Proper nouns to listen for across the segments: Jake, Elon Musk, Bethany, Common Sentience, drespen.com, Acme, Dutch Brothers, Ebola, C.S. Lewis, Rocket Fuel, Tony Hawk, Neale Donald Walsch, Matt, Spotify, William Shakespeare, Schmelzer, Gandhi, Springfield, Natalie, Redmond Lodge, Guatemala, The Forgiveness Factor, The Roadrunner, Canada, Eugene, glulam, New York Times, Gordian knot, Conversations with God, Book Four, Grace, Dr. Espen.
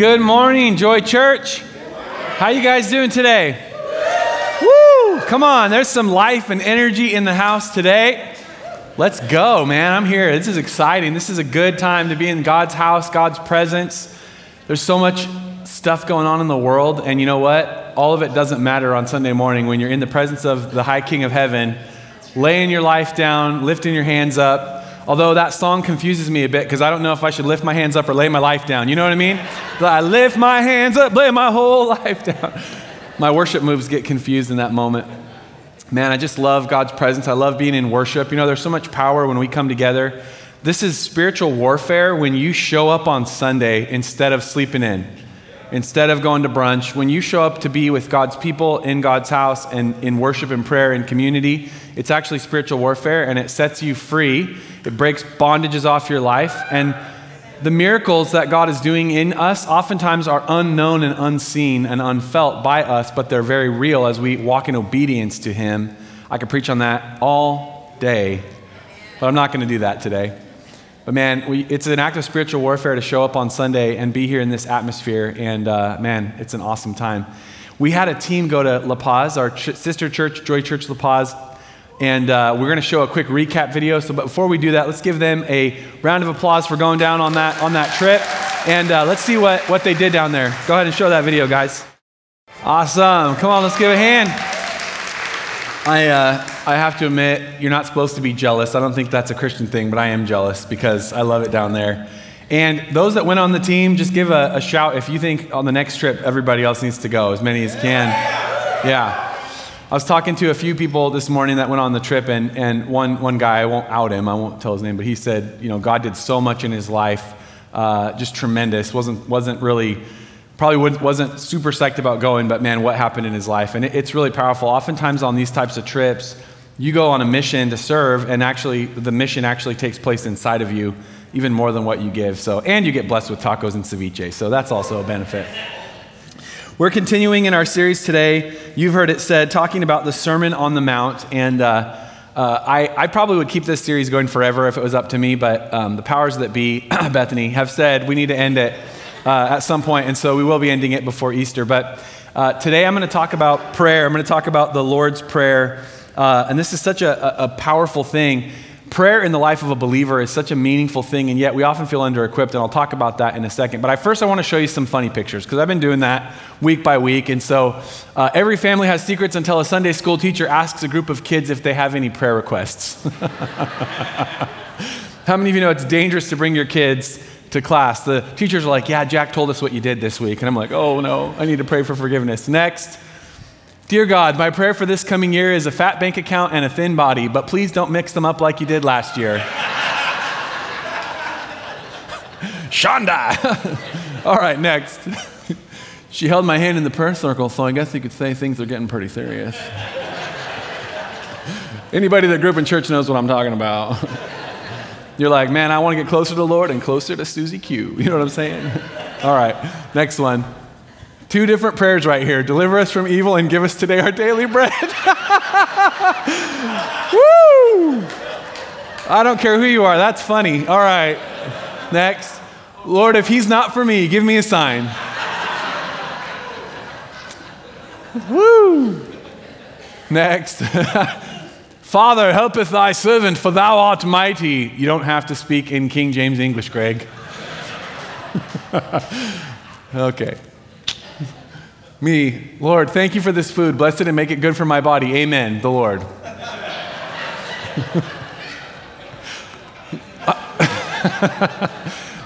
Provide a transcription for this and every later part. Good morning, Joy Church. How you guys doing today? Woo! Come on, there's some life and energy in the house today. Let's go, man. I'm here. This is exciting. This is a good time to be in God's house, God's presence. There's so much stuff going on in the world, and you know what? All of it doesn't matter on Sunday morning when you're in the presence of the High King of Heaven, laying your life down, lifting your hands up. Although that song confuses me a bit because I don't know if I should lift my hands up or lay my life down. You know what I mean? I lift my hands up, lay my whole life down. My worship moves get confused in that moment. Man, I just love God's presence. I love being in worship. You know, there's so much power when we come together. This is spiritual warfare when you show up on Sunday instead of sleeping in, instead of going to brunch. When you show up to be with God's people in God's house and in worship and prayer and community, it's actually spiritual warfare, and it sets you free. It breaks bondages off your life. And the miracles that God is doing in us oftentimes are unknown and unseen and unfelt by us, but they're very real as we walk in obedience to Him. I could preach on that all day, but I'm not going to do that today. But man, it's an act of spiritual warfare to show up on Sunday and be here in this atmosphere. And man, it's an awesome time. We had a team go to La Paz, our sister church, Joy Church La Paz. And we're going to show a quick recap video. But before we do that, let's give them a round of applause for going down on that trip. And let's see what they did down there. Go ahead and show that video, guys. Awesome. Come on, let's give a hand. I have to admit, you're not supposed to be jealous. I don't think that's a Christian thing, but I am jealous because I love it down there. And those that went on the team, just give a shout if you think on the next trip everybody else needs to go, as many as can. Yeah. I was talking to a few people this morning that went on the trip, and one guy, I won't out him, I won't tell his name, but he said, you know, God did so much in his life, just tremendous. Wasn't super psyched about going, but man, what happened in his life? And it's really powerful. Oftentimes on these types of trips, you go on a mission to serve, and actually the mission actually takes place inside of you, even more than what you give. So, and you get blessed with tacos and ceviche, so that's also a benefit. We're continuing in our series today. You've heard it said, talking about the Sermon on the Mount. And I probably would keep this series going forever if it was up to me, but the powers that be, Bethany, have said we need to end it at some point. And so we will be ending it before Easter. But today I'm going to talk about prayer. I'm going to talk about the Lord's Prayer. And this is such a powerful thing. Prayer in the life of a believer is such a meaningful thing, and yet we often feel under-equipped, and I'll talk about that in a second. But I want to show you some funny pictures, because I've been doing that week by week. And so every family has secrets until a Sunday school teacher asks a group of kids if they have any prayer requests. How many of you know it's dangerous to bring your kids to class? The teachers are like, yeah, Jack told us what you did this week. And I'm like, oh no, I need to pray for forgiveness. Next. Dear God, my prayer for this coming year is a fat bank account and a thin body, but please don't mix them up like you did last year. Shonda! All right, next. She held my hand in the prayer circle, so I guess you could say things are getting pretty serious. Anybody that grew up in church knows what I'm talking about. You're like, man, I want to get closer to the Lord and closer to Susie Q. You know what I'm saying? All right, next one. Two different prayers right here. Deliver us from evil and give us today our daily bread. Woo! I don't care who you are. That's funny. All right. Next. Lord, if he's not for me, give me a sign. Woo! Next. Father, helpeth thy servant, for thou art mighty. You don't have to speak in King James English, Greg. Okay. Me, Lord, thank you for this food. Bless it and make it good for my body. Amen, the Lord.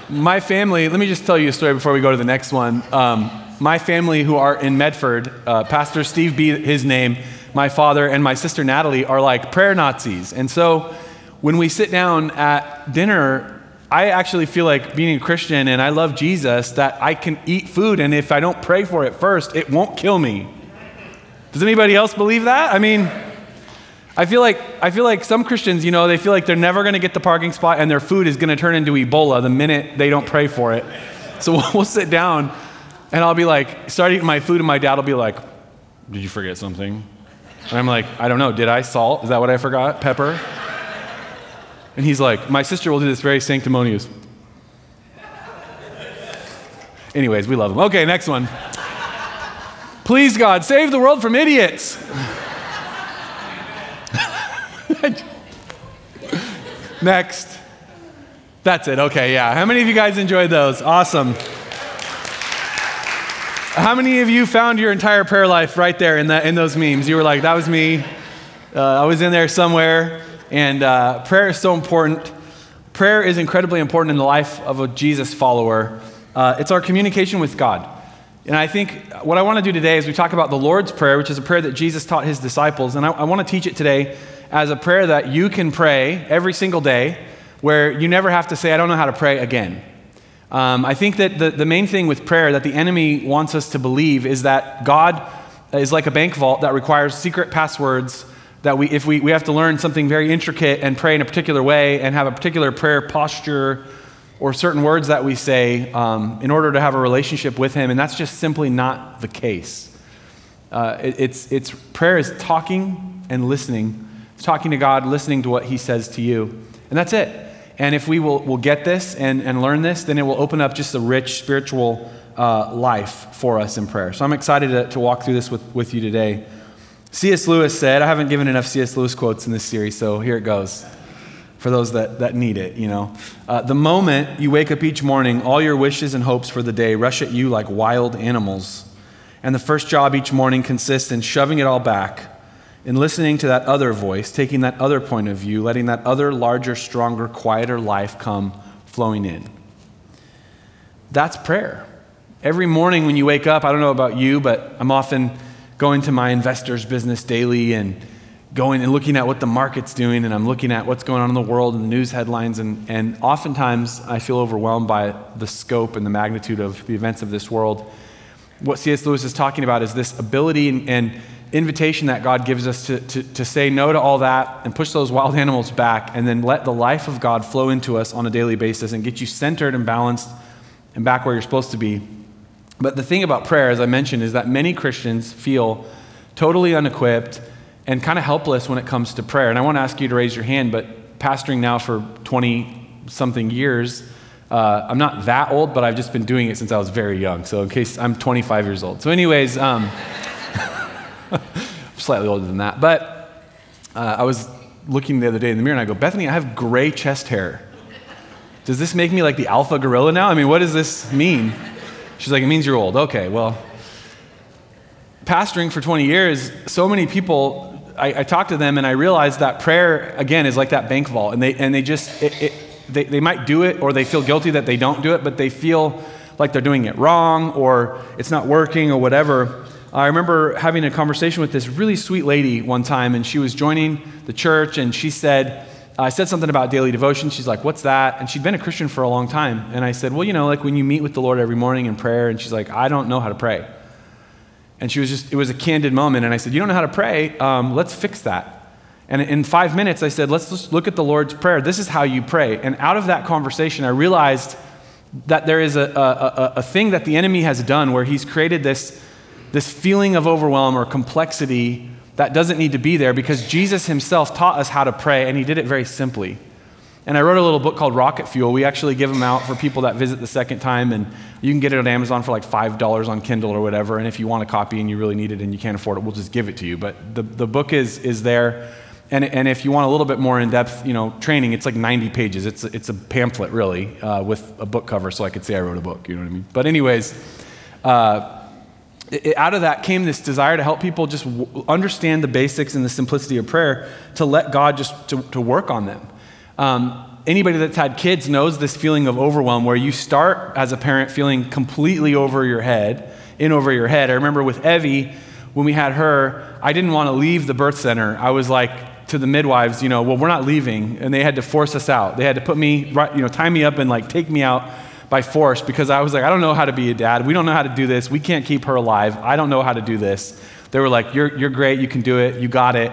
My family, let me just tell you a story before we go to the next one. My family who are in Medford, Pastor Steve B., his name, my father, and my sister Natalie are like prayer Nazis. And so when we sit down at dinner, I actually feel like being a Christian and I love Jesus that I can eat food, and if I don't pray for it first, it won't kill me. Does anybody else believe that? I mean, I feel like some Christians, you know, they feel like they're never going to get the parking spot and their food is going to turn into Ebola the minute they don't pray for it. So we'll sit down and I'll be like, start eating my food, and my dad will be like, did you forget something? And I'm like, I don't know. Did I salt? Is that what I forgot? Pepper? And he's like, my sister will do this very sanctimonious. Anyways, we love him. Okay, next one. Please, God, save the world from idiots. Next. That's it. Okay, yeah. How many of you guys enjoyed those? Awesome. How many of you found your entire prayer life right there in those memes? You were like, that was me. I was in there somewhere. And prayer is so important. Prayer is incredibly important in the life of a Jesus follower. It's our communication with God. And I think what I want to do today is we talk about the Lord's Prayer, which is a prayer that Jesus taught his disciples. And I want to teach it today as a prayer that you can pray every single day where you never have to say, I don't know how to pray again. I think that the main thing with prayer that the enemy wants us to believe is that God is like a bank vault that requires secret passwords that we have to learn something very intricate and pray in a particular way and have a particular prayer posture or certain words that we say in order to have a relationship with him, and that's just simply not the case. It's prayer is talking and listening. It's talking to God, listening to what he says to you, and that's it. And if we will get this and learn this, then it will open up just a rich spiritual life for us in prayer. So I'm excited to walk through this with you today. C.S. Lewis said, I haven't given enough C.S. Lewis quotes in this series, so here it goes. For those that need it, you know. The moment you wake up each morning, all your wishes and hopes for the day rush at you like wild animals. And the first job each morning consists in shoving it all back, in listening to that other voice, taking that other point of view, letting that other larger, stronger, quieter life come flowing in. That's prayer. Every morning when you wake up, I don't know about you, but I'm often going to my Investor's Business Daily and going and looking at what the market's doing, and I'm looking at what's going on in the world and the news headlines, and oftentimes I feel overwhelmed by the scope and the magnitude of the events of this world. What C.S. Lewis is talking about is this ability and invitation that God gives us to say no to all that and push those wild animals back and then let the life of God flow into us on a daily basis and get you centered and balanced and back where you're supposed to be. But the thing about prayer, as I mentioned, is that many Christians feel totally unequipped and kind of helpless when it comes to prayer. And I want to ask you to raise your hand, but pastoring now for 20-something years, I'm not that old, but I've just been doing it since I was very young. So in case, I'm 25 years old. So anyways, I'm slightly older than that. But I was looking the other day in the mirror, and I go, Bethany, I have gray chest hair. Does this make me like the alpha gorilla now? I mean, what does this mean? She's like, it means you're old. Okay, well, pastoring for 20 years, so many people... I talked to them and I realized that prayer, again, is like that bank vault. And they just, they might do it or they feel guilty that they don't do it, but they feel like they're doing it wrong or it's not working or whatever. I remember having a conversation with this really sweet lady one time, and she was joining the church, and she said, I said something about daily devotion. She's like, what's that? And she'd been a Christian for a long time. And I said, well, you know, like when you meet with the Lord every morning in prayer, and she's like, I don't know how to pray. And she was just, it was a candid moment. And I said, you don't know how to pray. Let's fix that. And in 5 minutes, I said, let's just look at the Lord's Prayer. This is how you pray. And out of that conversation, I realized that there is a thing that the enemy has done where he's created this feeling of overwhelm or complexity that doesn't need to be there, because Jesus himself taught us how to pray, and he did it very simply. And I wrote a little book called Rocket Fuel. We actually give them out for people that visit the second time, and you can get it on Amazon for like $5 on Kindle or whatever, and if you want a copy and you really need it and you can't afford it, we'll just give it to you. But the book is there, and if you want a little bit more in-depth, you know, training, it's like 90 pages. It's a pamphlet, really, with a book cover, so I could say I wrote a book, you know what I mean? But anyways, out of that came this desire to help people just understand the basics and the simplicity of prayer, to let God just to work on them. Anybody that's had kids knows this feeling of overwhelm where you start as a parent feeling completely over your head. I remember with Evie, when we had her, I didn't want to leave the birth center. I was like to the midwives, you know, well, we're not leaving. And they had to force us out. They had to put me, you know, tie me up and like take me out by force, because I was like, I don't know how to be a dad. We don't know how to do this. We can't keep her alive. I don't know how to do this. They were like, you're great. You can do it. You got it.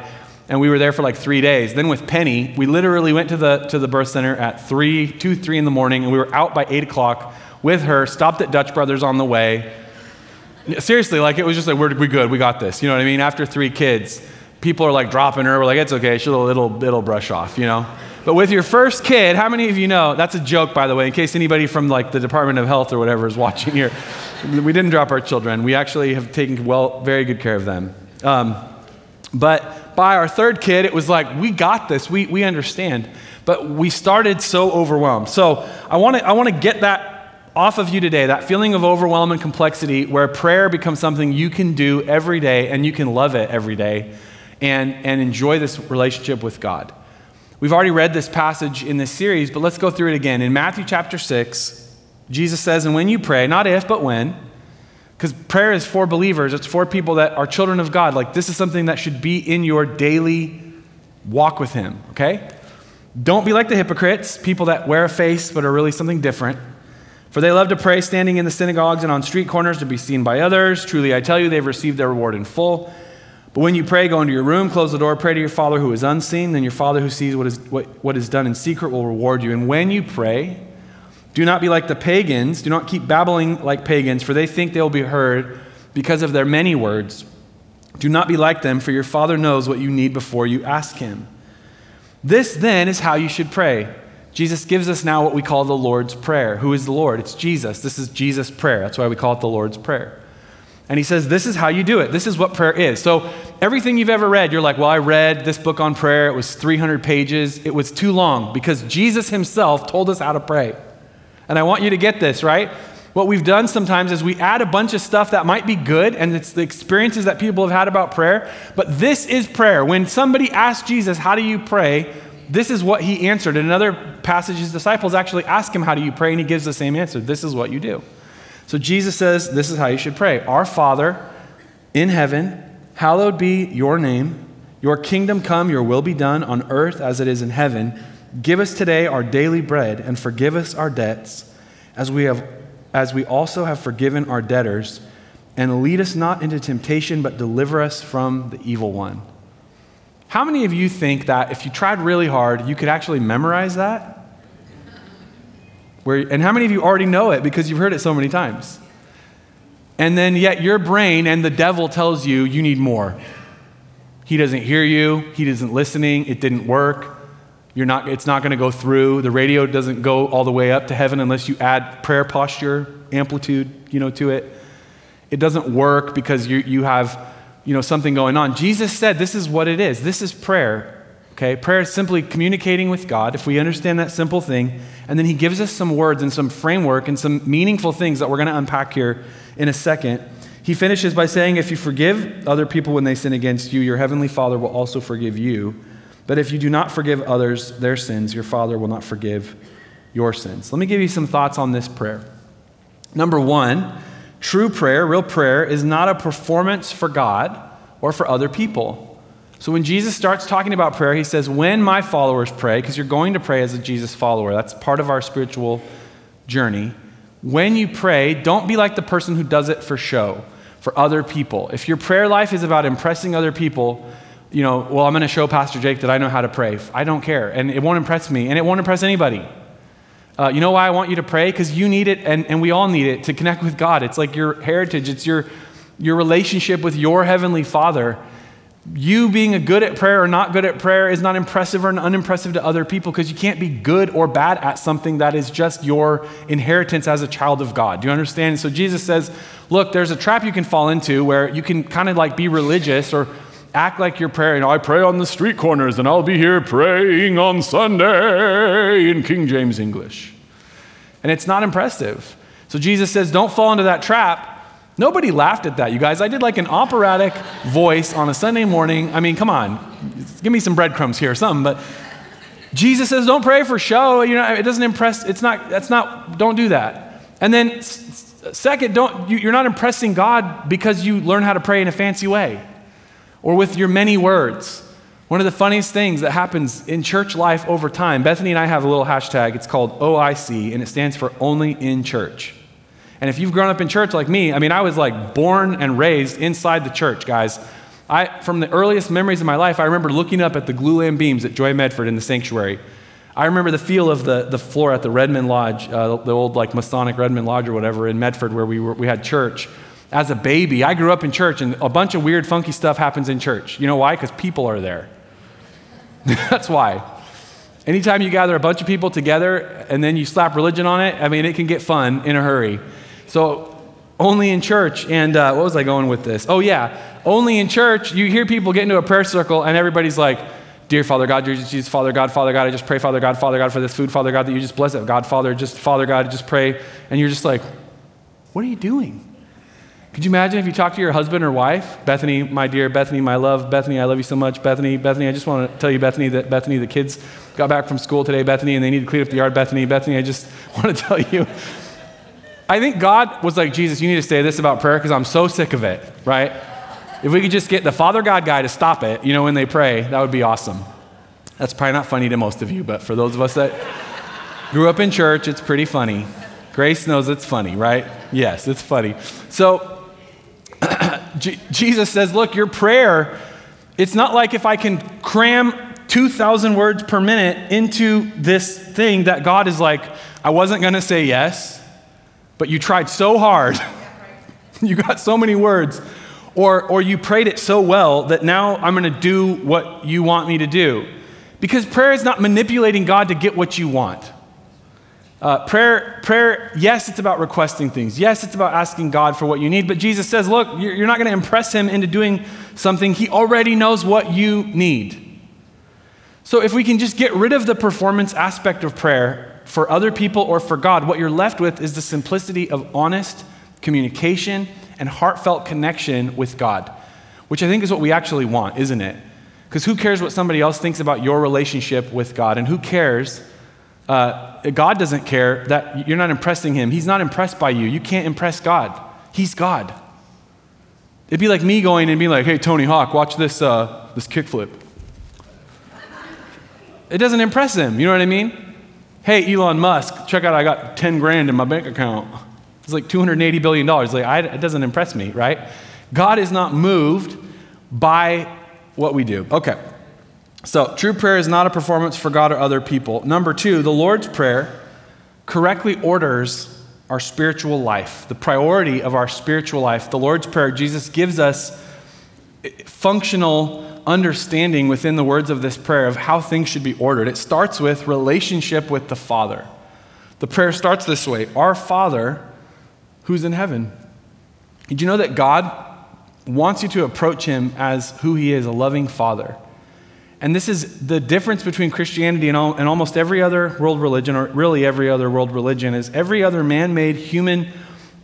And we were there for like 3 days. Then with Penny, we literally went to the birth center at 3 in the morning, and we were out by 8 o'clock with her, stopped at Dutch Brothers on the way. Seriously, like it was just like, we're good, we got this. You know what I mean? After 3 kids, people are like dropping her. We're like, it's okay, it'll brush off, you know? But with your first kid, how many of you know, that's a joke, by the way, in case anybody from like the Department of Health or whatever is watching here. We didn't drop our children. We actually have taken very good care of them. But by our third kid, it was like, we got this, we understand. But we started so overwhelmed. So I wanna get that off of you today, that feeling of overwhelm and complexity where prayer becomes something you can do every day and you can love it every day and enjoy this relationship with God. We've already read this passage in this series, but let's go through it again. In Matthew chapter 6, Jesus says, and when you pray, not if, but when, because prayer is for believers. It's for people that are children of God. Like this is something that should be in your daily walk with him, okay? Don't be like the hypocrites, people that wear a face but are really something different. For they love to pray standing in the synagogues and on street corners to be seen by others. Truly, I tell you, they've received their reward in full. But when you pray, go into your room, close the door, pray to your Father who is unseen, then your Father who sees what is done in secret will reward you. And when you pray, do not be like the pagans, do not keep babbling like pagans, for they think they will be heard because of their many words. Do not be like them, for your Father knows what you need before you ask him. This then is how you should pray. Jesus gives us now what we call the Lord's Prayer. Who is the Lord? It's Jesus. This is Jesus' prayer. That's why we call it the Lord's Prayer. And he says, this is how you do it. This is what prayer is. So everything you've ever read, you're like, well, I read this book on prayer. It was 300 pages. It was too long because Jesus himself told us how to pray. And I want you to get this, right? What we've done sometimes is we add a bunch of stuff that might be good, and it's the experiences that people have had about prayer, but this is prayer. When somebody asked Jesus, how do you pray? This is what he answered. In another passage, his disciples actually ask him, how do you pray? And he gives the same answer. This is what you do. So Jesus says, this is how you should pray. Our Father in heaven, hallowed be your name. Your kingdom come, your will be done on earth as it is in heaven. Give us today our daily bread and forgive us our debts as we also have forgiven our debtors, and lead us not into temptation, but deliver us from the evil one. How many of you think that if you tried really hard, you could actually memorize that? And how many of you already know it because you've heard it so many times? And then yet your brain and the devil tells you, you need more. He doesn't hear you. He isn't listening. It didn't work. It's not going to go through. The radio doesn't go all the way up to heaven unless you add prayer posture, amplitude, to it. It doesn't work because you have, something going on. Jesus said, this is what it is. This is prayer. Okay, prayer is simply communicating with God, if we understand that simple thing, and then he gives us some words and some framework and some meaningful things that we're going to unpack here in a second. He finishes by saying, if you forgive other people when they sin against you, your heavenly Father will also forgive you. But if you do not forgive others their sins, your Father will not forgive your sins. Let me give you some thoughts on this prayer. Number one, true prayer, real prayer, is not a performance for God or for other people. So when Jesus starts talking about prayer, he says, when my followers pray, because you're going to pray as a Jesus follower, that's part of our spiritual journey. When you pray, don't be like the person who does it for show, for other people. If your prayer life is about impressing other people, well, I'm going to show Pastor Jake that I know how to pray. I don't care. And it won't impress me. And it won't impress anybody. You know why I want you to pray? Because you need it, and we all need it to connect with God. It's like your heritage. It's your relationship with your heavenly Father. You being a good at prayer or not good at prayer is not impressive or unimpressive to other people because you can't be good or bad at something that is just your inheritance as a child of God. Do you understand? So Jesus says, look, there's a trap you can fall into where you can kind of like be religious or act like your prayer. I pray on the street corners and I'll be here praying on Sunday in King James English. And it's not impressive. So Jesus says, don't fall into that trap. Nobody laughed at that, you guys. I did like an operatic voice on a Sunday morning. Come on, give me some breadcrumbs here or something. But Jesus says, don't pray for show. It doesn't impress. Don't do that. And then second, you're not impressing God because you learn how to pray in a fancy way or with your many words. One of the funniest things that happens in church life over time, Bethany and I have a little hashtag. It's called OIC, and it stands for Only in Church. And if you've grown up in church like me, I was like born and raised inside the church, guys. From the earliest memories of my life, I remember looking up at the glulam beams at Joy Medford in the sanctuary. I remember the feel of the floor at the Redmond Lodge, the old like Masonic Redmond Lodge or whatever in Medford where we had church. As a baby, I grew up in church, and a bunch of weird, funky stuff happens in church. You know why? Because people are there. That's why. Anytime you gather a bunch of people together and then you slap religion on it, I mean, it can get fun in a hurry. So only in church, and what was I going with this? Oh yeah, only in church, you hear people get into a prayer circle and everybody's like, dear Father God, dear Jesus, Father God, I just pray, Father God, for this food, Father God, that you just bless it, God, Father God, just pray. And you're just like, what are you doing? Could you imagine if you talk to your husband or wife, Bethany, my dear, Bethany, my love, Bethany, I love you so much, Bethany, Bethany, I just want to tell you, Bethany, the kids got back from school today, Bethany, and they need to clean up the yard, Bethany, Bethany, I just want to tell you. I think God was like, Jesus, you need to say this about prayer because I'm so sick of it, right? If we could just get the Father God guy to stop it, you know, when they pray, that would be awesome. That's probably not funny to most of you, but for those of us that grew up in church, it's pretty funny. Grace knows it's funny, right? Yes, it's funny. So, Jesus says, look, your prayer, it's not like if I can cram 2,000 words per minute into this thing that God is like, I wasn't going to say yes, but you tried so hard. You got so many words. Or you prayed it so well that now I'm going to do what you want me to do. Because prayer is not manipulating God to get what you want. Prayer, yes, it's about requesting things. Yes, it's about asking God for what you need. But Jesus says, look, you're not going to impress him into doing something. He already knows what you need. So if we can just get rid of the performance aspect of prayer for other people or for God, what you're left with is the simplicity of honest communication and heartfelt connection with God, which I think is what we actually want, isn't it? Because who cares what somebody else thinks about your relationship with God? And who cares? God doesn't care that you're not impressing him. He's not impressed by you. You can't impress God. He's God. It'd be like me going and being like, hey, Tony Hawk, watch this this kickflip. It doesn't impress him. You know what I mean? Hey, Elon Musk, check out, I got 10 grand in my bank account. It's like $280 billion. Like, it doesn't impress me, right? God is not moved by what we do. Okay. So, true prayer is not a performance for God or other people. Number two, the Lord's Prayer correctly orders our spiritual life, the priority of our spiritual life. The Lord's Prayer, Jesus gives us functional understanding within the words of this prayer of how things should be ordered. It starts with relationship with the Father. The prayer starts this way, our Father who's in heaven. Did you know that God wants you to approach him as who he is, a loving Father? And this is the difference between Christianity and almost every other world religion, or really every other world religion, is every other man-made, human,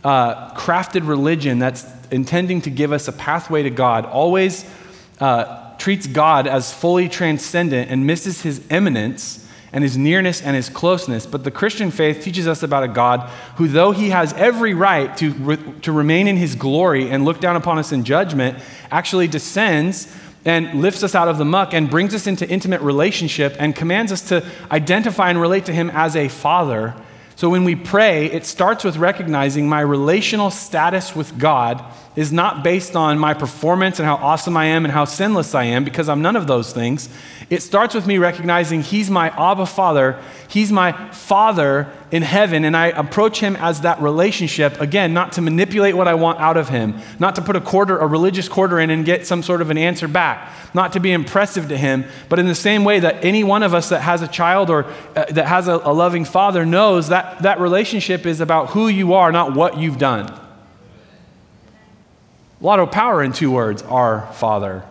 crafted religion that's intending to give us a pathway to God always treats God as fully transcendent and misses his eminence and his nearness and his closeness. But the Christian faith teaches us about a God who, though he has every right to remain in his glory and look down upon us in judgment, actually descends and lifts us out of the muck and brings us into intimate relationship and commands us to identify and relate to him as a father. So when we pray, it starts with recognizing my relational status with God is not based on my performance and how awesome I am and how sinless I am, because I'm none of those things. It starts with me recognizing he's my Abba Father. He's my Father in heaven, and I approach him as that relationship, again, not to manipulate what I want out of him, not to put a religious quarter in and get some sort of an answer back, not to be impressive to him, but in the same way that any one of us that has a child or that has a loving father knows that that relationship is about who you are, not what you've done. A lot of power in two words, our Father.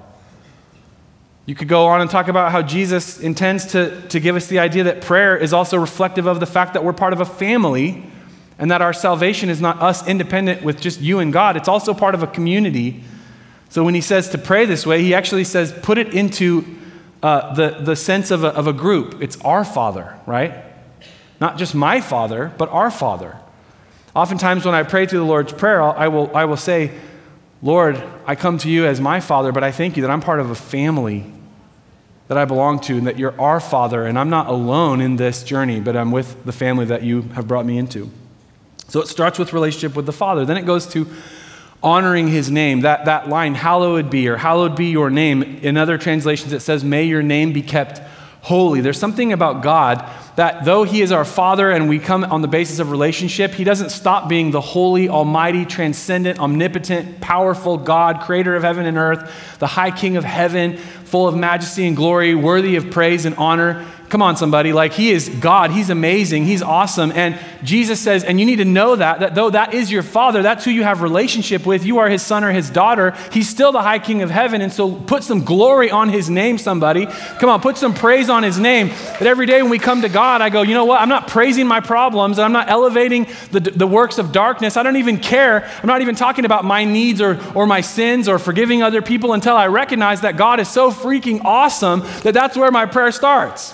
You could go on and talk about how Jesus intends to give us the idea that prayer is also reflective of the fact that we're part of a family and that our salvation is not us independent with just you and God. It's also part of a community. So when he says to pray this way, he actually says put it into the sense of a group. It's our Father, right? Not just my Father, but our Father. Oftentimes when I pray through the Lord's Prayer, I will say, Lord, I come to you as my Father, but I thank you that I'm part of a family that I belong to and that you're our Father, and I'm not alone in this journey, but I'm with the family that you have brought me into. So it starts with relationship with the Father. Then it goes to honoring his name. That line, hallowed be, or hallowed be your name. In other translations, it says, may your name be kept holy. There's something about God that though he is our Father and we come on the basis of relationship, he doesn't stop being the holy, almighty, transcendent, omnipotent, powerful God, creator of heaven and earth, the high king of heaven, full of majesty and glory, worthy of praise and honor. Come on, somebody. Like, he is God. He's amazing. He's awesome. And Jesus says, and you need to know that though that is your father, that's who you have relationship with. You are his son or his daughter. He's still the high king of heaven. And so put some glory on his name, somebody. Come on, put some praise on his name. But every day when we come to God, I go, you know what? I'm not praising my problems, and I'm not elevating the works of darkness. I don't even care. I'm not even talking about my needs or my sins or forgiving other people until I recognize that God is so freaking awesome that that's where my prayer starts.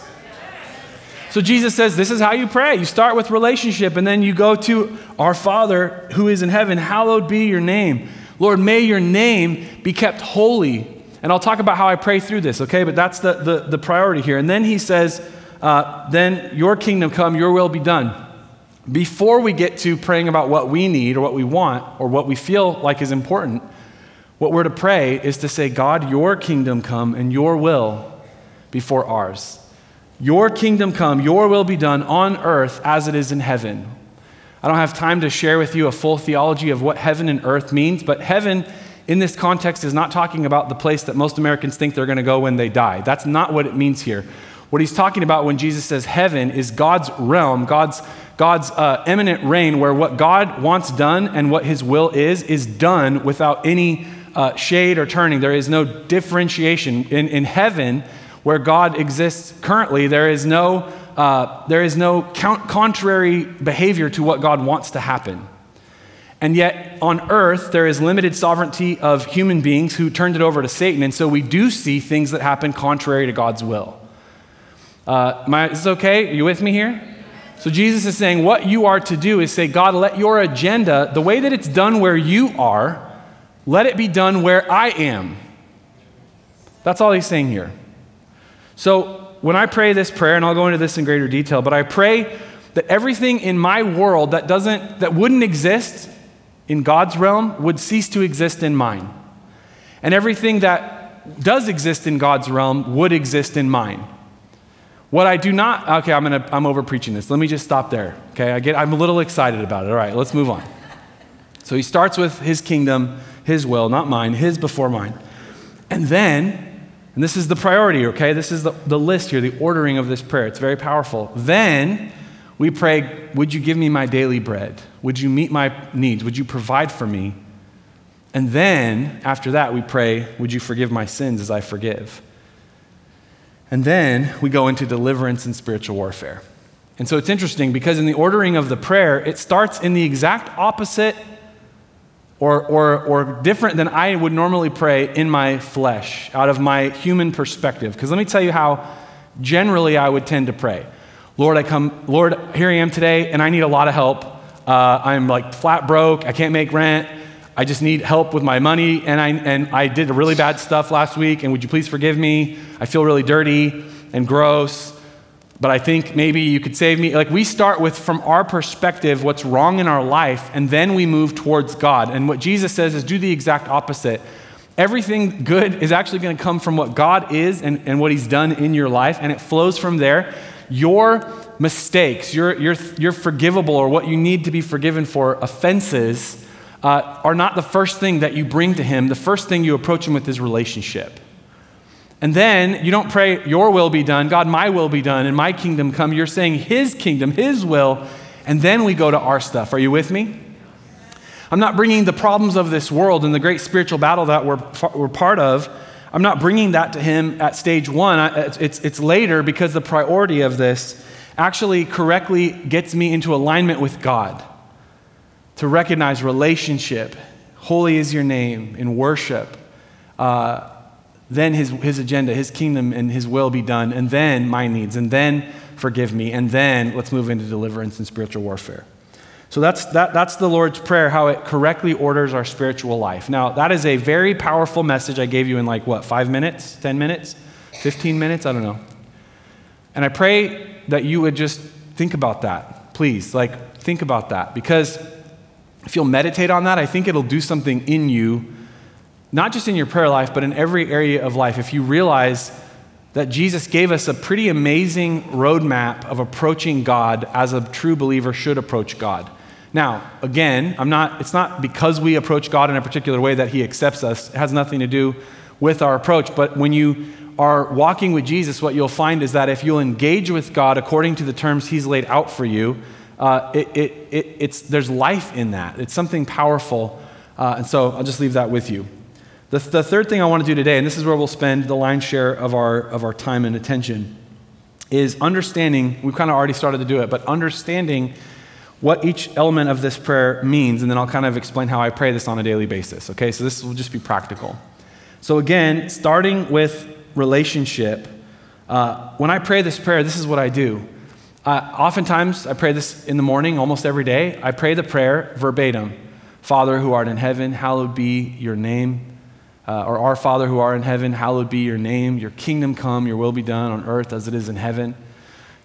So Jesus says, this is how you pray. You start with relationship, and then you go to our Father who is in heaven. Hallowed be your name. Lord, may your name be kept holy. And I'll talk about how I pray through this, okay? But that's the priority here. And then he says, then your kingdom come, your will be done. Before we get to praying about what we need or what we want or what we feel like is important, what we're to pray is to say, God, your kingdom come and your will before ours. Your kingdom come, your will be done on earth as it is in heaven. I don't have time to share with you a full theology of what heaven and earth means, but heaven in this context is not talking about the place that most Americans think they're going to go when they die. That's not what it means here. What he's talking about when Jesus says heaven is God's realm, God's eminent reign, where what God wants done and what his will is done without any shade or turning. There is no differentiation. In heaven, where God exists currently, there is no contrary behavior to what God wants to happen. And yet on earth, there is limited sovereignty of human beings who turned it over to Satan. And so we do see things that happen contrary to God's will. Is this okay? Are you with me here? So Jesus is saying what you are to do is say, God, let your agenda, the way that it's done where you are, let it be done where I am. That's all he's saying here. So when I pray this prayer, and I'll go into this in greater detail, but I pray that everything in my world that wouldn't exist in God's realm would cease to exist in mine. And everything that does exist in God's realm would exist in mine. What I do not, okay, I'm over preaching this. Let me just stop there. Okay, I'm a little excited about it. All right, let's move on. So he starts with his kingdom, his will, not mine, his before mine. And then, and this is the priority, okay? This is the list here, the ordering of this prayer. It's very powerful. Then we pray, would you give me my daily bread? Would you meet my needs? Would you provide for me? And then after that, we pray, would you forgive my sins as I forgive? And then we go into deliverance and spiritual warfare. And so it's interesting because in the ordering of the prayer, it starts in the exact opposite or different than I would normally pray in my flesh, out of my human perspective. Because let me tell you how generally I would tend to pray. Lord, here I am today, and I need a lot of help. I'm like flat broke. I can't make rent. I just need help with my money, and I did really bad stuff last week, and would you please forgive me? I feel really dirty and gross, but I think maybe you could save me. Like, we start with, from our perspective, what's wrong in our life, and then we move towards God. And what Jesus says is do the exact opposite. Everything good is actually going to come from what God is and what he's done in your life, and it flows from there. Your mistakes, your forgivable or what you need to be forgiven for offenses are not the first thing that you bring to him. The first thing you approach him with is relationship. And then you don't pray, your will be done, God, my will be done, and my kingdom come. You're saying his kingdom, his will, and then we go to our stuff. Are you with me? I'm not bringing the problems of this world and the great spiritual battle that we're part of. I'm not bringing that to him at stage one. It's later because the priority of this actually correctly gets me into alignment with God to recognize relationship. Holy is your name in worship. Then his agenda, his kingdom, and his will be done, and then my needs, and then forgive me, and then let's move into deliverance and spiritual warfare. So that's the Lord's Prayer, how it correctly orders our spiritual life. Now, that is a very powerful message I gave you in 5 minutes, 10 minutes, 15 minutes, I don't know. And I pray that you would just think about that, please. Think about that, because if you'll meditate on that, I think it'll do something in you, not just in your prayer life, but in every area of life. If you realize that Jesus gave us a pretty amazing roadmap of approaching God as a true believer should approach God. Now, again, it's not because we approach God in a particular way that he accepts us. It has nothing to do with our approach. But when you are walking with Jesus, what you'll find is that if you'll engage with God according to the terms he's laid out for you, there's life in that. It's something powerful. And so I'll just leave that with you. The third thing I want to do today, and this is where we'll spend the lion's share of our time and attention, is understanding, we've kind of already started to do it, but understanding what each element of this prayer means, and then I'll kind of explain how I pray this on a daily basis, okay? So this will just be practical. So again, starting with relationship, when I pray this prayer, this is what I do. Oftentimes, I pray this in the morning, almost every day. I pray the prayer verbatim. Father who art in heaven, hallowed be your name. Or our Father who art in heaven, hallowed be your name. Your kingdom come, your will be done on earth as it is in heaven.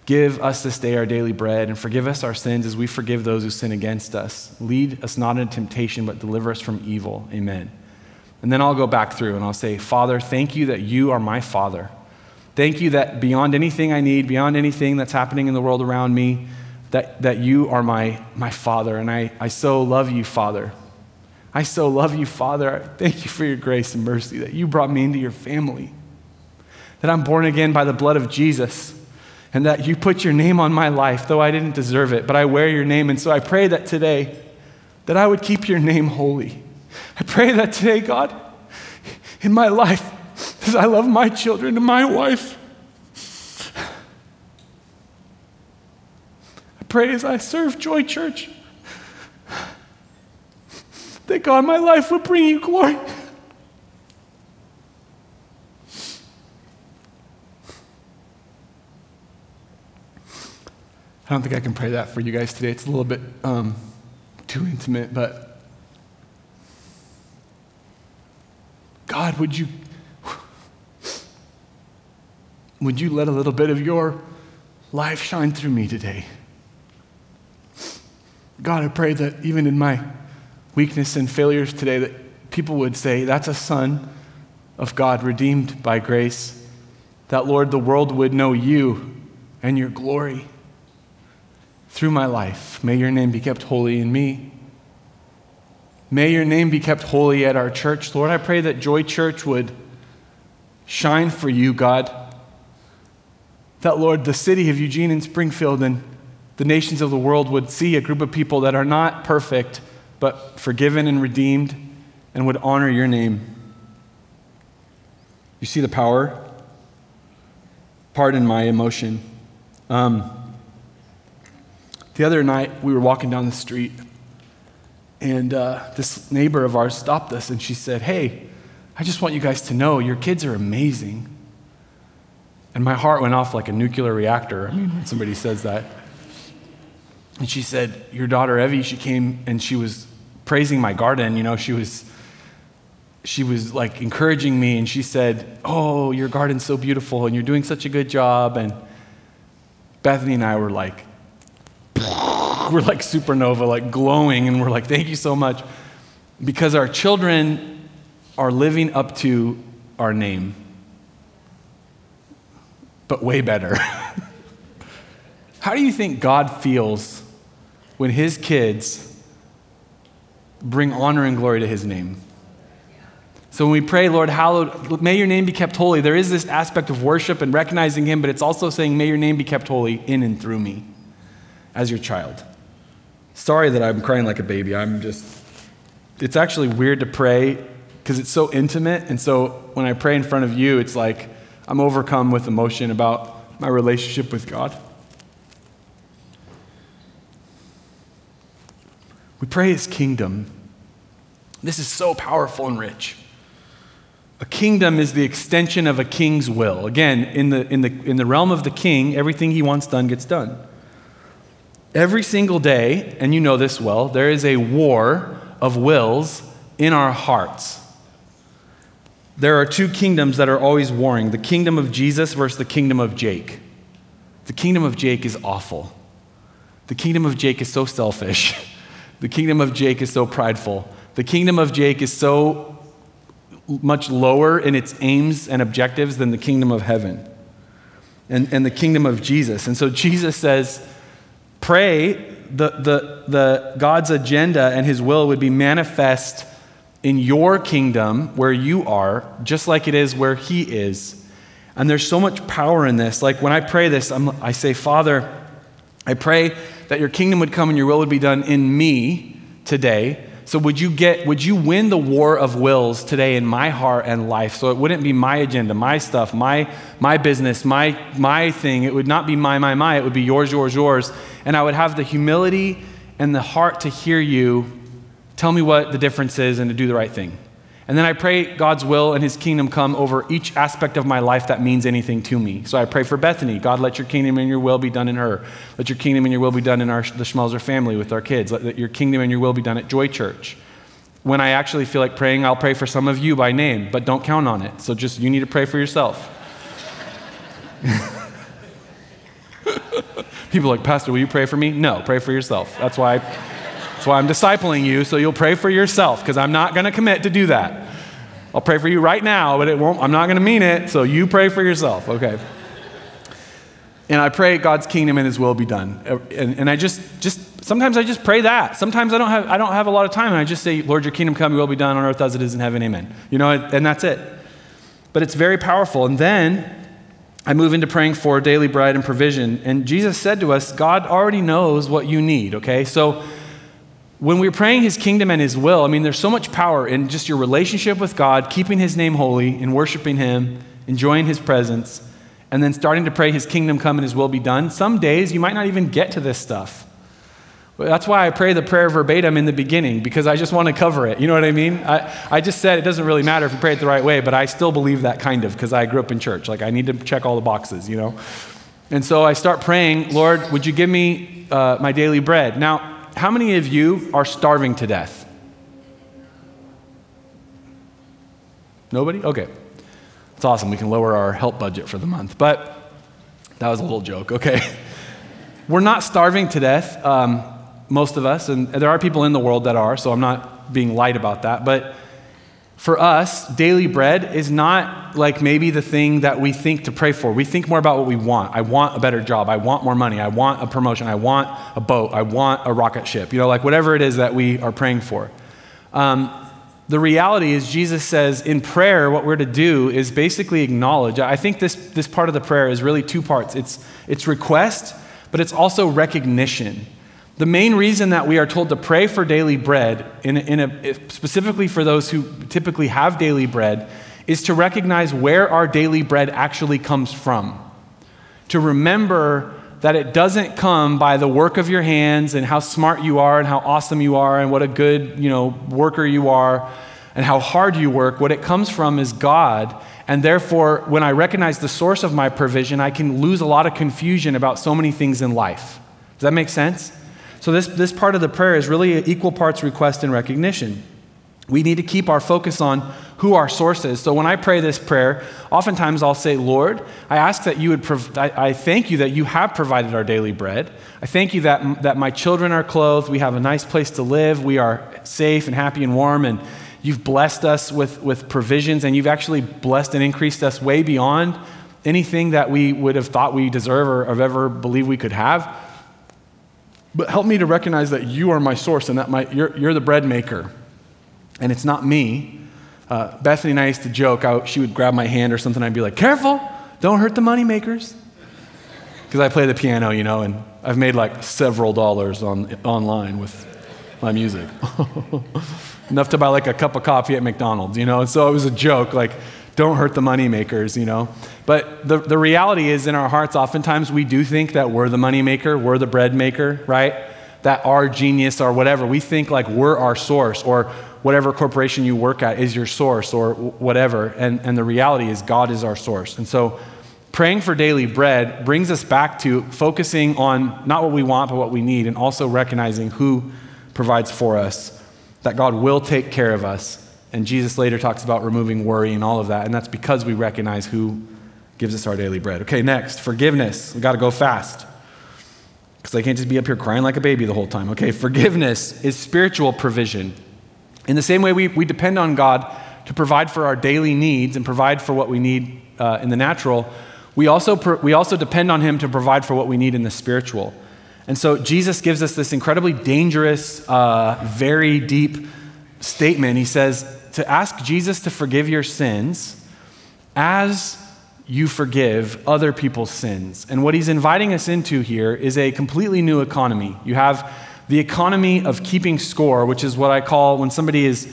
Give us this day our daily bread, and forgive us our sins as we forgive those who sin against us. Lead us not into temptation, but deliver us from evil. Amen. And then I'll go back through and I'll say, Father, thank you that you are my Father. Thank you that beyond anything I need, beyond anything that's happening in the world around me, that you are my Father. And I so love you, Father. I so love you, Father. Thank you for your grace and mercy that you brought me into your family, that I'm born again by the blood of Jesus, and that you put your name on my life, though I didn't deserve it, but I wear your name. And so I pray that today, that I would keep your name holy. I pray that today, God, in my life, because I love my children and my wife, I pray as I serve Joy Church that, God, my life would bring you glory. I don't think I can pray that for you guys today. It's a little bit too intimate, but God, would you let a little bit of your life shine through me today? God, I pray that even in my weakness and failures today, that people would say, that's a son of God redeemed by grace, that, Lord, the world would know you and your glory through my life. May your name be kept holy in me. May your name be kept holy at our church. Lord, I pray that Joy Church would shine for you, God. That, Lord, the city of Eugene and Springfield and the nations of the world would see a group of people that are not perfect, but forgiven and redeemed, and would honor your name. You see the power? Pardon my emotion. The other night, we were walking down the street, and this neighbor of ours stopped us, and she said, hey, I just want you guys to know your kids are amazing. And my heart went off like a nuclear reactor, I mean, when somebody says that. And she said, your daughter, Evie, she came and she was praising my garden. You know, she was like encouraging me, and she said, oh, your garden's so beautiful, and you're doing such a good job. And Bethany and I were like, we're like supernova, like glowing, and we're like, thank you so much. Because our children are living up to our name, but way better. How do you think God feels when his kids bring honor and glory to his name? So when we pray, Lord, hallowed, may your name be kept holy, there is this aspect of worship and recognizing him, but it's also saying, may your name be kept holy in and through me as your child. Sorry that I'm crying like a baby. It's actually weird to pray because it's so intimate. And so when I pray in front of you, it's like I'm overcome with emotion about my relationship with God. We pray his kingdom. This is so powerful and rich. A kingdom is the extension of a king's will. Again, in the realm of the king, everything he wants done gets done. Every single day, and you know this well, there is a war of wills in our hearts. There are two kingdoms that are always warring, the kingdom of Jesus versus the kingdom of Jake. The kingdom of Jake is awful. The kingdom of Jake is so selfish. The kingdom of Jake is so prideful. The kingdom of Jake is so much lower in its aims and objectives than the kingdom of heaven and the kingdom of Jesus. And so Jesus says, pray the God's agenda and his will would be manifest in your kingdom where you are, just like it is where he is. And there's so much power in this. Like when I pray this, I say, Father, I pray that your kingdom would come and your will would be done in me today. So would you win the war of wills today in my heart and life? So it wouldn't be my agenda, my stuff, my business, my thing. It would not be my. It would be yours. And I would have the humility and the heart to hear you tell me what the difference is and to do the right thing. And then I pray God's will and his kingdom come over each aspect of my life that means anything to me. So I pray for Bethany. God, let your kingdom and your will be done in her. Let your kingdom and your will be done in the Schmelzer family with our kids. Let your kingdom and your will be done at Joy Church. When I actually feel like praying, I'll pray for some of you by name, but don't count on it. So just, you need to pray for yourself. People are like, Pastor, will you pray for me? No, pray for yourself. That's why I'm discipling you, so you'll pray for yourself, because I'm not going to commit to do that. I'll pray for you right now, but I'm not going to mean it, so you pray for yourself, okay? And I pray God's kingdom and his will be done. And I just sometimes I just pray that. Sometimes I don't have a lot of time, and I just say, Lord, your kingdom come, your will be done on earth as it is in heaven, amen. You know, and that's it. But it's very powerful. And then I move into praying for daily bread and provision. And Jesus said to us, God already knows what you need, okay? So when we're praying his kingdom and his will, I mean, there's so much power in just your relationship with God, keeping his name holy and worshiping him, enjoying his presence, and then starting to pray his kingdom come and his will be done. Some days you might not even get to this stuff. That's why I pray the prayer verbatim in the beginning, because I just want to cover it. You know what I mean? I just said it doesn't really matter if you pray it the right way, but I still believe that kind of, because I grew up in church. Like I need to check all the boxes, you know? And so I start praying, Lord, would you give me my daily bread? Now, how many of you are starving to death? Nobody? Okay. That's awesome. We can lower our help budget for the month. But that was a little joke, okay? We're not starving to death, most of us, and there are people in the world that are, so I'm not being light about that. But for us, daily bread is not like maybe the thing that we think to pray for. We think more about what we want. I want a better job. I want more money. I want a promotion. I want a boat. I want a rocket ship. You know, like whatever it is that we are praying for. The reality is Jesus says in prayer, what we're to do is basically acknowledge. I think this part of the prayer is really two parts. It's request, but it's also recognition. The main reason that we are told to pray for daily bread, specifically for those who typically have daily bread, is to recognize where our daily bread actually comes from. To remember that it doesn't come by the work of your hands and how smart you are and how awesome you are and what a good, you know, worker you are and how hard you work. What it comes from is God. And therefore, when I recognize the source of my provision, I can lose a lot of confusion about so many things in life. Does that make sense? So this part of the prayer is really equal parts request and recognition. We need to keep our focus on who our source is. So when I pray this prayer, oftentimes I'll say, Lord, I ask that you would I thank you that you have provided our daily bread. I thank you that my children are clothed. We have a nice place to live. We are safe and happy and warm. And you've blessed us with provisions. And you've actually blessed and increased us way beyond anything that we would have thought we deserve or have ever believed we could have. But help me to recognize that you are my source and that you're the bread maker. And it's not me. Bethany and I used to joke. She would grab my hand or something. I'd be like, careful, don't hurt the money makers. Because I play the piano, you know, and I've made like several dollars online with my music. Enough to buy like a cup of coffee at McDonald's, you know. And so it was a joke, like, don't hurt the money makers, you know. But the reality is in our hearts, oftentimes we do think that we're the money maker, we're the bread maker, right? That our genius or whatever, we think like we're our source or whatever corporation you work at is your source or whatever. And the reality is God is our source. And so praying for daily bread brings us back to focusing on not what we want, but what we need, and also recognizing who provides for us, that God will take care of us. And Jesus later talks about removing worry and all of that. And that's because we recognize who gives us our daily bread. Okay, next, forgiveness. We got to go fast because I can't just be up here crying like a baby the whole time. Okay, forgiveness is spiritual provision. In the same way we depend on God to provide for our daily needs and provide for what we need in the natural, we also depend on him to provide for what we need in the spiritual. And so Jesus gives us this incredibly dangerous, very deep statement. He says, to ask Jesus to forgive your sins as you forgive other people's sins. And what he's inviting us into here is a completely new economy. You have the economy of keeping score, which is what I call when somebody is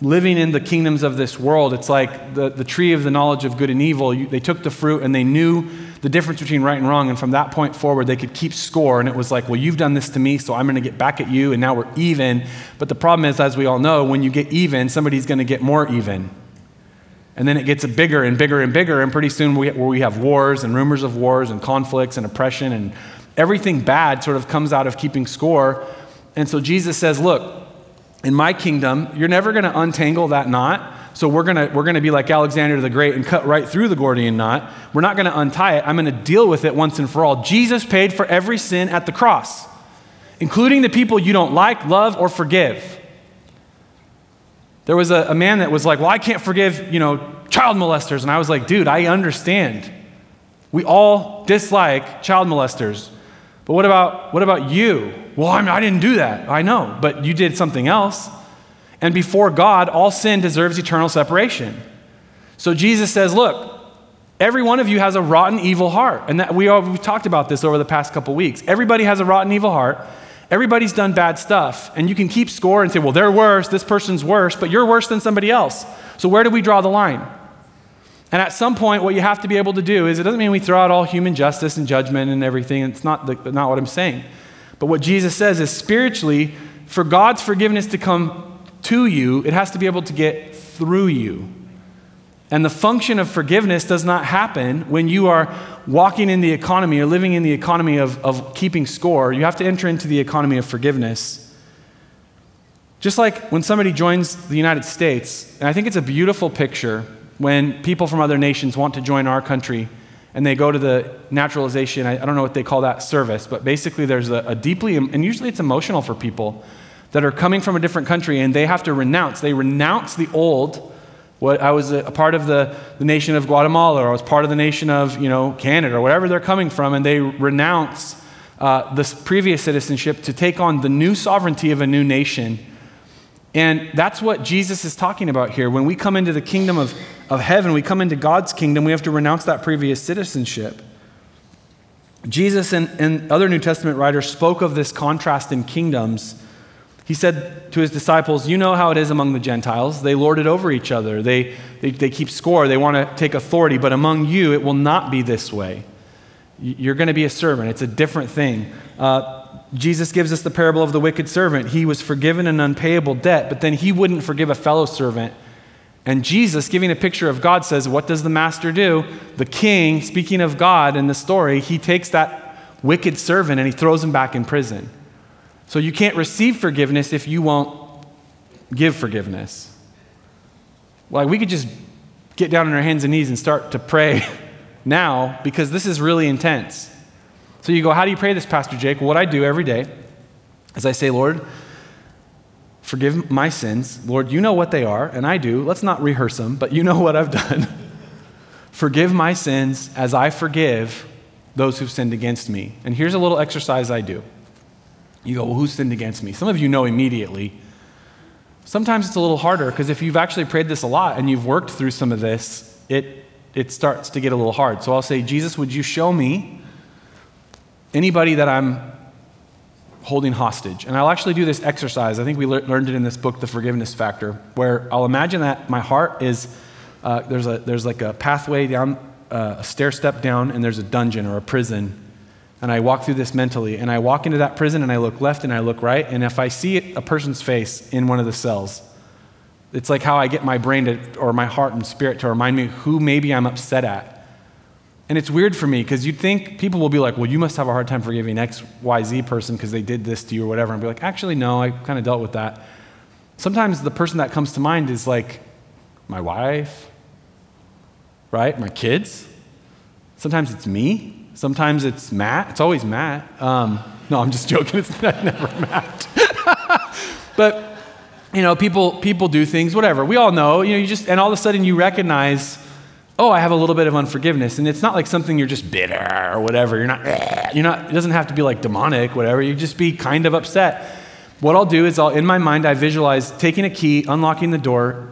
living in the kingdoms of this world. It's like the tree of the knowledge of good and evil. They took the fruit and they knew the difference between right and wrong. And from that point forward, they could keep score. And it was like, well, you've done this to me, so I'm going to get back at you. And now we're even. But the problem is, as we all know, when you get even, somebody's going to get more even. And then it gets bigger and bigger and bigger, and pretty soon we have wars and rumors of wars and conflicts and oppression, and everything bad sort of comes out of keeping score. And so Jesus says, look, in my kingdom, you're never going to untangle that knot. So we're going to be like Alexander the Great and cut right through the Gordian knot. We're not going to untie it. I'm going to deal with it once and for all. Jesus paid for every sin at the cross, including the people you don't like, love, or forgive. There was a man that was like, well, I can't forgive, child molesters. And I was like, dude, I understand. We all dislike child molesters. But what about you? Well, I didn't do that. I know, but you did something else. And before God, all sin deserves eternal separation. So Jesus says, look, every one of you has a rotten, evil heart. And that we've talked about this over the past couple weeks. Everybody has a rotten, evil heart. Everybody's done bad stuff, and you can keep score and say, well, they're worse, this person's worse, but you're worse than somebody else. So where do we draw the line? And at some point, what you have to be able to do is, it doesn't mean we throw out all human justice and judgment and everything. It's not what I'm saying. But what Jesus says is, spiritually, for God's forgiveness to come to you, it has to be able to get through you. And the function of forgiveness does not happen when you are walking in the economy or living in the economy of keeping score. You have to enter into the economy of forgiveness. Just like when somebody joins the United States, and I think it's a beautiful picture when people from other nations want to join our country and they go to the naturalization, I don't know what they call that service, but basically there's a deeply, and usually it's emotional for people that are coming from a different country and they have to renounce. They renounce the old. I was a part of the nation of Guatemala, or I was part of the nation of Canada, or wherever they're coming from, and they renounce this previous citizenship to take on the new sovereignty of a new nation. And that's what Jesus is talking about here. When we come into the kingdom of heaven, we come into God's kingdom, we have to renounce that previous citizenship. Jesus and other New Testament writers spoke of this contrast in kingdoms. He said to his disciples, you know how it is among the Gentiles. They lord it over each other. They keep score. They want to take authority. But among you, it will not be this way. You're going to be a servant. It's a different thing. Jesus gives us the parable of the wicked servant. He was forgiven an unpayable debt, but then he wouldn't forgive a fellow servant. And Jesus, giving a picture of God, says, what does the master do? The king, speaking of God in the story, he takes that wicked servant and he throws him back in prison. So you can't receive forgiveness if you won't give forgiveness. Like, we could just get down on our hands and knees and start to pray now, because this is really intense. So you go, how do you pray this, Pastor Jake? Well, what I do every day is I say, Lord, forgive my sins. Lord, you know what they are, and I do. Let's not rehearse them, but you know what I've done. Forgive my sins as I forgive those who've sinned against me. And here's a little exercise I do. You go, well, who sinned against me? Some of you know immediately. Sometimes it's a little harder, because if you've actually prayed this a lot and you've worked through some of this, it starts to get a little hard. So I'll say, Jesus, would you show me anybody that I'm holding hostage? And I'll actually do this exercise. I think we learned it in this book, The Forgiveness Factor, where I'll imagine that my heart is, there's like a pathway down, a stair step down, and there's a dungeon or a prison. And I walk through this mentally, and I walk into that prison, and I look left and I look right, and if I see a person's face in one of the cells, it's like how I get my brain to, or my heart and spirit to remind me who maybe I'm upset at. And it's weird for me, because you'd think people will be like, well, you must have a hard time forgiving X, Y, Z person because they did this to you or whatever. And I'd be like, actually, no, I kind of dealt with that. Sometimes the person that comes to mind is like my wife, right? My kids. Sometimes it's me. Sometimes it's Matt. It's always Matt. No, I'm just joking. It's never Matt. But, people do things, whatever. We all know. You just, and all of a sudden you recognize, oh, I have a little bit of unforgiveness. And it's not like something you're just bitter or whatever. You're not, it doesn't have to be like demonic, whatever. You just be kind of upset. What I'll do is in my mind, I visualize taking a key, unlocking the door,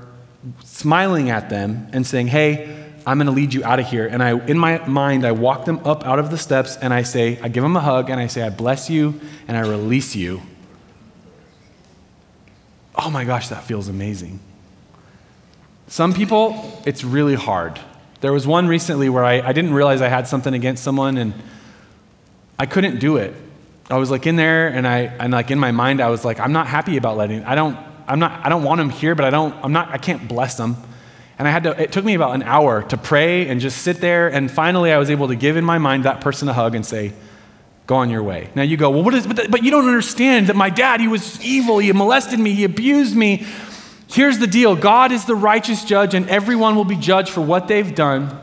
smiling at them and saying, hey, I'm going to lead you out of here. And in my mind, I walk them up out of the steps and I give them a hug and I say, I bless you and I release you. Oh my gosh, that feels amazing. Some people, it's really hard. There was one recently where I didn't realize I had something against someone and I couldn't do it. I was like in there and I in my mind, I was like, I'm not happy about I don't want them here, but I can't bless them. And it took me about an hour to pray and just sit there. And finally I was able to give in my mind that person a hug and say, go on your way. Now you go, well, but you don't understand that my dad, he was evil. He molested me. He abused me. Here's the deal. God is the righteous judge and everyone will be judged for what they've done.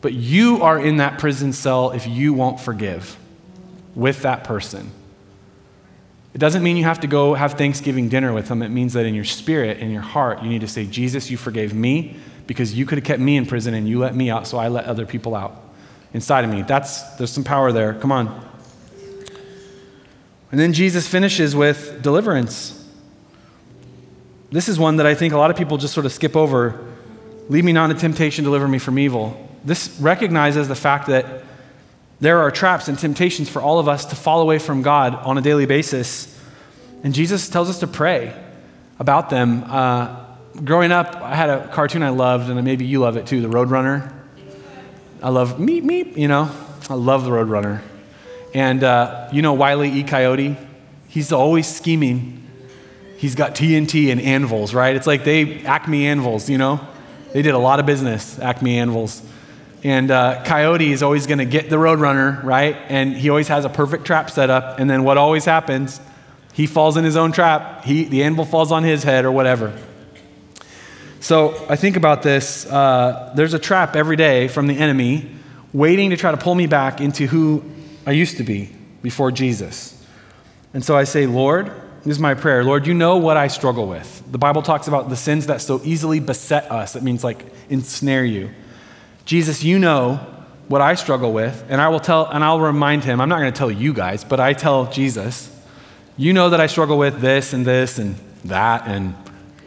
But you are in that prison cell if you won't forgive with that person. It doesn't mean you have to go have Thanksgiving dinner with them. It means that in your spirit, in your heart, you need to say, Jesus, you forgave me because you could have kept me in prison and you let me out, so I let other people out inside of me. There's some power there. Come on. And then Jesus finishes with deliverance. This is one that I think a lot of people just sort of skip over. Lead me not into temptation, deliver me from evil. This recognizes the fact that there are traps and temptations for all of us to fall away from God on a daily basis. And Jesus tells us to pray about them. Growing up, I had a cartoon I loved, and maybe you love it too, The Roadrunner. I love meep, meep, you know. I love The Roadrunner. And Wiley E. Coyote? He's always scheming. He's got TNT and anvils, right? It's like Acme anvils, you know. They did a lot of business, Acme anvils. And Coyote is always going to get the Roadrunner, right? And he always has a perfect trap set up. And then what always happens, he falls in his own trap. The anvil falls on his head or whatever. So I think about this. There's a trap every day from the enemy waiting to try to pull me back into who I used to be before Jesus. And so I say, Lord, this is my prayer. Lord, you know what I struggle with. The Bible talks about the sins that so easily beset us. That means like ensnare you. Jesus, you know what I struggle with, and I'll remind him. I'm not going to tell you guys, but I tell Jesus, you know that I struggle with this and this and that and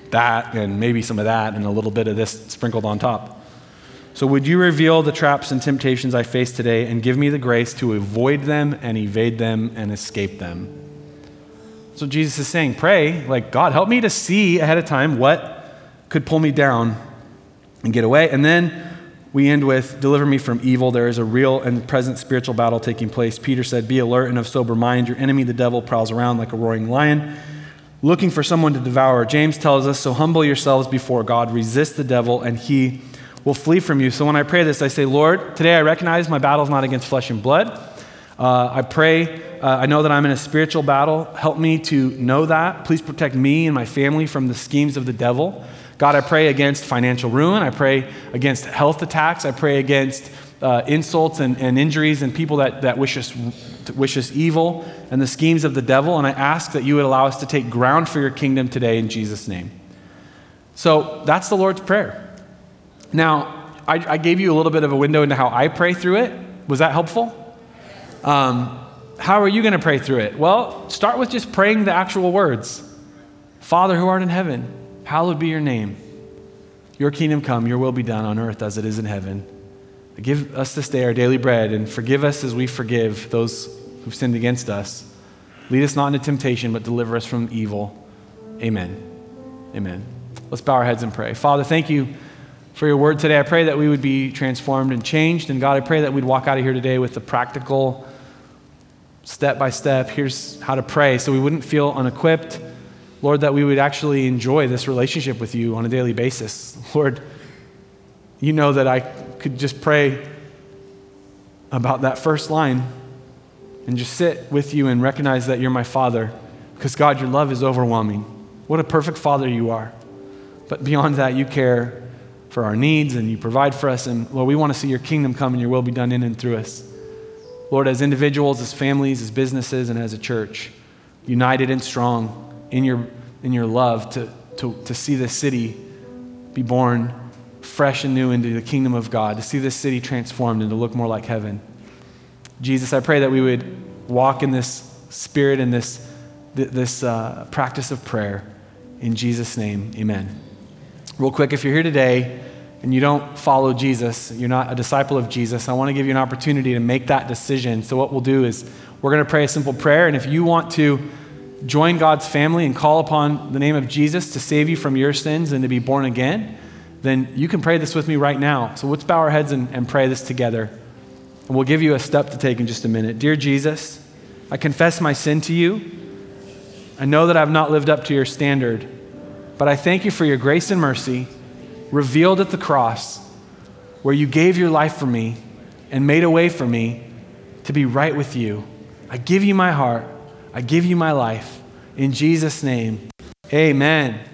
that and maybe some of that and a little bit of this sprinkled on top. So would you reveal the traps and temptations I face today and give me the grace to avoid them and evade them and escape them? So Jesus is saying, pray, like, God, help me to see ahead of time what could pull me down and get away. And then we end with, deliver me from evil. There is a real and present spiritual battle taking place. Peter said, be alert and of sober mind. Your enemy, the devil, prowls around like a roaring lion, looking for someone to devour. James tells us, so humble yourselves before God, resist the devil, and he will flee from you. So when I pray this, I say, Lord, today I recognize my battle is not against flesh and blood. I pray, I know that I'm in a spiritual battle. Help me to know that. Please protect me and my family from the schemes of the devil. God, I pray against financial ruin. I pray against health attacks. I pray against insults and injuries and people that wish us evil and the schemes of the devil. And I ask that you would allow us to take ground for your kingdom today in Jesus' name. So that's the Lord's Prayer. Now, I gave you a little bit of a window into how I pray through it. Was that helpful? How are you going to pray through it? Well, start with just praying the actual words. Father who art in heaven, hallowed be your name. Your kingdom come, your will be done on earth as it is in heaven. Give us this day our daily bread and forgive us as we forgive those who've sinned against us. Lead us not into temptation, but deliver us from evil. Amen. Amen. Let's bow our heads and pray. Father, thank you for your word today. I pray that we would be transformed and changed. And God, I pray that we'd walk out of here today with the practical step-by-step, here's how to pray so we wouldn't feel unequipped. Lord, that we would actually enjoy this relationship with you on a daily basis. Lord, you know that I could just pray about that first line and just sit with you and recognize that you're my Father because, God, your love is overwhelming. What a perfect Father you are. But beyond that, you care for our needs and you provide for us. And, Lord, we want to see your kingdom come and your will be done in and through us. Lord, as individuals, as families, as businesses, and as a church, united and strong, in your love to see this city be born fresh and new into the kingdom of God, to see this city transformed and to look more like heaven. Jesus, I pray that we would walk in this spirit and this practice of prayer. In Jesus' name, amen. Real quick, if you're here today and you don't follow Jesus, you're not a disciple of Jesus, I want to give you an opportunity to make that decision. So what we'll do is we're going to pray a simple prayer, and if you want to join God's family and call upon the name of Jesus to save you from your sins and to be born again, then you can pray this with me right now. So let's bow our heads and pray this together. And we'll give you a step to take in just a minute. Dear Jesus, I confess my sin to you. I know that I've not lived up to your standard, but I thank you for your grace and mercy revealed at the cross, where you gave your life for me and made a way for me to be right with you. I give you my heart. I give you my life. In Jesus' name, amen.